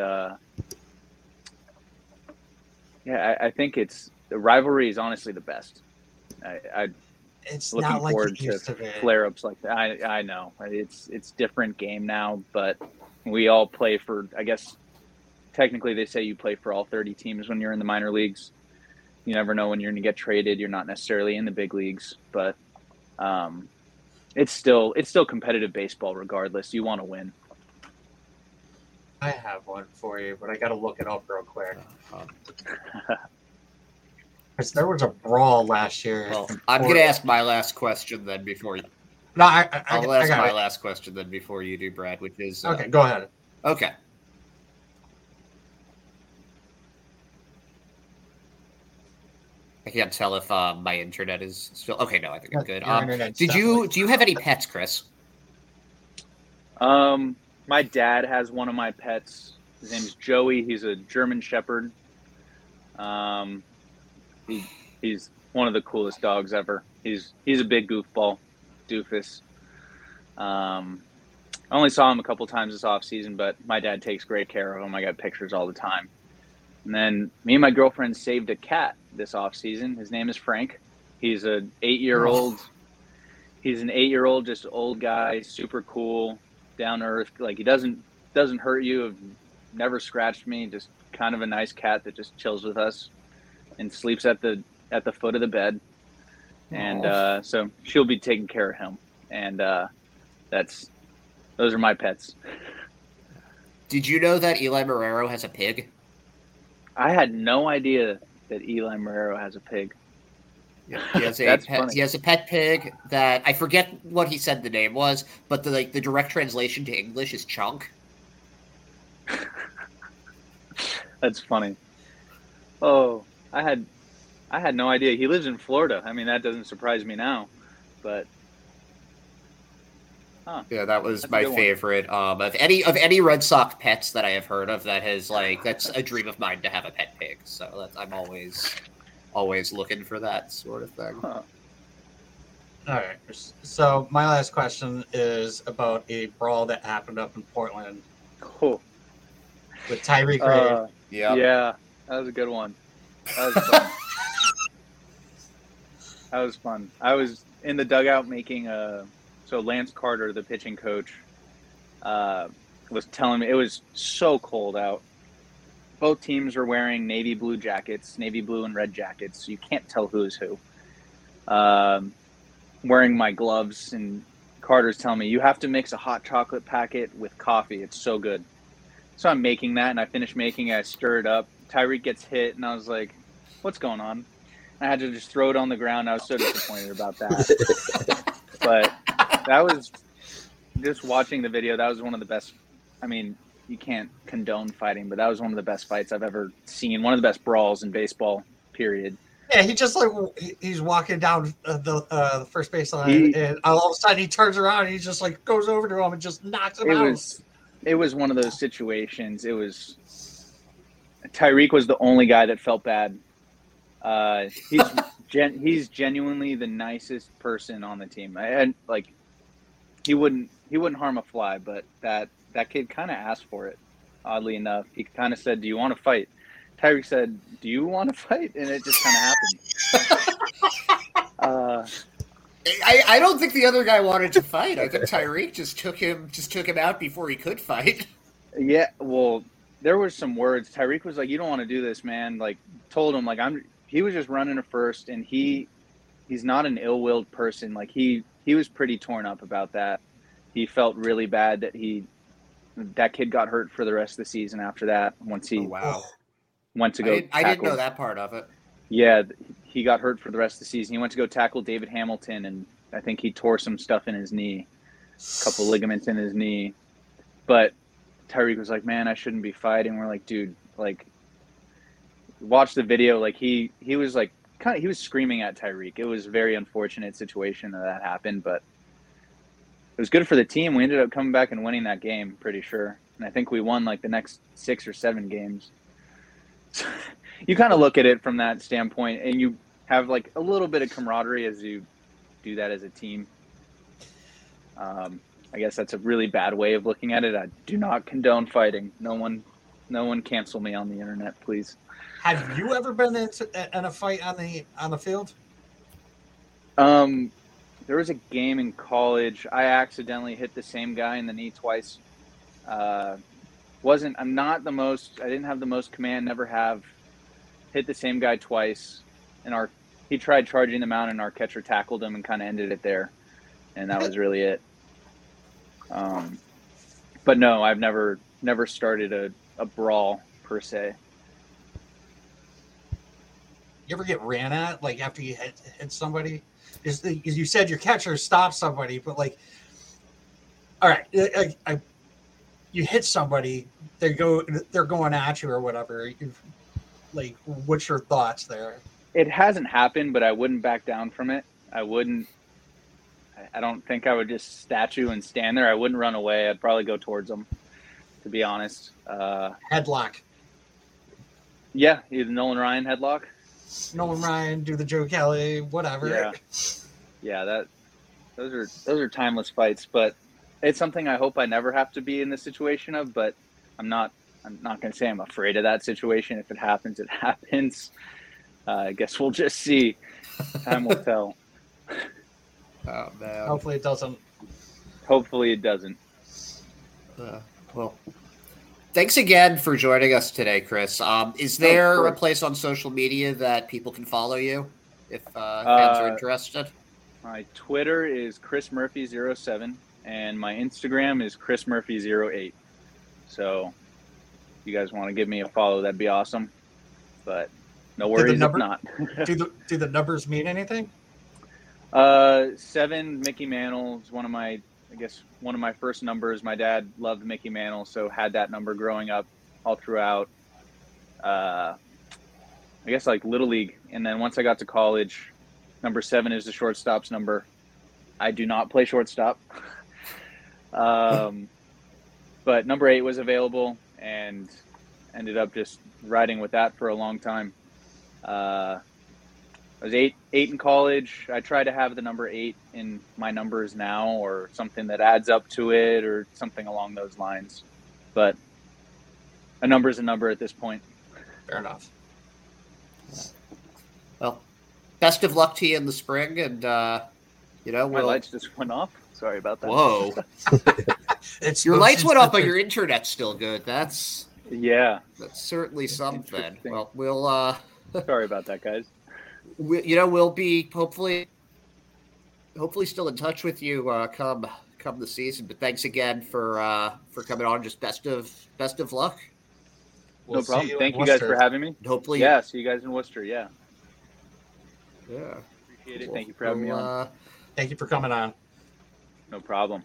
yeah, I think the rivalry is honestly the best. It's looking not like forward to flare-ups like that. I know it's different game now, but we all play for. I guess technically they say you play for all 30 teams when you're in the minor leagues. You never know when you're going to get traded. You're not necessarily in the big leagues, but it's still competitive baseball regardless. You want to win. I have one for you, but I got to look it up real quick. Because there was a brawl last year. Well, I'm going to ask my last question then before you. No, I'll ask my last question then before you do, Brad, which is. Okay, go ahead. Okay. I can't tell if my internet is still. Okay, no, I think I'm good. Do you have any pets, Chris? My dad has one of my pets. His name's Joey. He's a German Shepherd. He's one of the coolest dogs ever. He's a big goofball, doofus. I only saw him a couple times this off season, but my dad takes great care of him. I got pictures all the time. And then me and my girlfriend saved a cat this off season. His name is Frank. He's an 8-year-old. He's an 8-year-old, just old guy, super cool. Down to earth, like he doesn't hurt you, never scratched me, just kind of a nice cat that just chills with us and sleeps at the foot of the bed. And so she'll be taking care of him, and those are my pets. Did you know that Eli Marrero has a pig? I had no idea that Eli Marrero has a pig. He has a pet pig that I forget what he said the name was, but the direct translation to English is Chunk. That's funny. Oh, I had no idea. He lives in Florida. I mean, that doesn't surprise me now, but yeah, that was my favorite of any Red Sox pets that I have heard of. That has that's a dream of mine to have a pet pig. So I'm always looking for that sort of thing. Huh. All right. So my last question is about a brawl that happened up in Portland. Cool. With Tyreek Reed. Yeah, that was a good one. That was fun. I was in the dugout making so Lance Carter, the pitching coach, was telling me it was so cold out. Both teams are wearing navy blue and red jackets. So you can't tell who is who. Wearing my gloves, and Carter's telling me, you have to mix a hot chocolate packet with coffee. It's so good. So I'm making that, and I finish making it. I stir it up. Tyreek gets hit, and I was like, what's going on? I had to just throw it on the ground. I was so disappointed about that. But that was just watching the video. That was one of the best. I mean, you can't condone fighting, but that was one of the best fights I've ever seen. One of the best brawls in baseball, period. Yeah, he just like he's walking down the first baseline, and all of a sudden he turns around and he just like goes over to him and just knocks him out. It was one of those situations. It was Tyreek was the only guy that felt bad. He's genuinely the nicest person on the team. And like he wouldn't harm a fly, but that kid kind of asked for it. Oddly enough, he kind of said, "Do you want to fight?" Tyreek said, "Do you want to fight?" And it just kind of happened. I don't think the other guy wanted to fight. I think Tyreek just took him out before he could fight. Yeah, well, there were some words. Tyreek was like, "You don't want to do this, man." Like, told him, like, he was just running a first, and he's not an ill-willed person. Like, he was pretty torn up about that. He felt really bad that that kid got hurt for the rest of the season after that. Once he went to go I didn't know that part of it. Yeah, he got hurt for the rest of the season. He went to go tackle David Hamilton, and I think he tore some stuff in his knee, a couple ligaments in his knee. But Tyreek was like, "Man, I shouldn't be fighting." We're like, "Dude, like, watch the video." Like he was like he was screaming at Tyreek. It was a very unfortunate situation that happened, but it was good for the team. We ended up coming back and winning that game, pretty sure. And I think we won like the next 6 or 7 games. You kind of look at it from that standpoint, and you have like a little bit of camaraderie as you do that as a team. I guess that's a really bad way of looking at it. I do not condone fighting. No one cancel me on the internet, please. Have you ever been in a fight on the field? There was a game in college. I accidentally hit the same guy in the knee twice. I didn't have the most command, never have. Hit the same guy twice, and he tried charging them out, and our catcher tackled him and kind of ended it there, and that was really it. But no, I've never started a brawl per se. You ever get ran at like after you hit somebody? Because you said your catcher stopped somebody, but like, all right, you hit somebody, they're going at you or whatever. Like, what's your thoughts there? It hasn't happened, but I wouldn't back down from it. I don't think I would just statue and stand there. I wouldn't run away. I'd probably go towards them, to be honest. Headlock. Yeah, either Nolan Ryan headlock. Nolan Ryan, do the Joe Kelly, whatever. Yeah, those are timeless fights, but it's something I hope I never have to be in the situation of, but I'm not going to say I'm afraid of that situation. If it happens, it happens. I guess we'll just see. Time will tell. Oh, man. Hopefully it doesn't. Well, thanks again for joining us today, Chris. Is there a place on social media that people can follow you if fans are interested? My Twitter is ChrisMurphy07, and my Instagram is ChrisMurphy08. So if you guys want to give me a follow, that'd be awesome. But no worries if not. do the numbers mean anything? 7 Mickey Mantle is one of my first numbers. My dad loved Mickey Mantle, so had that number growing up all throughout. I guess like Little League, and then once I got to college, number 7 is the shortstop's number. I do not play shortstop. But number 8 was available and ended up just riding with that for a long time. I was eight in college. I try to have the number 8 in my numbers now, or something that adds up to it, or something along those lines. But a number is a number at this point. Fair enough. Well, best of luck to you in the spring, and my lights just went off. Sorry about that. Whoa. Your lights went off, but your internet's still good. That's certainly something. Well, we'll sorry about that, guys. We'll be hopefully still in touch with you come the season. But thanks again for coming on. Just best of luck. No problem. Thank you guys for having me. Hopefully, see you guys in Worcester. Yeah. Yeah. Appreciate it. Thank you for having me on. Thank you for coming on. No problem.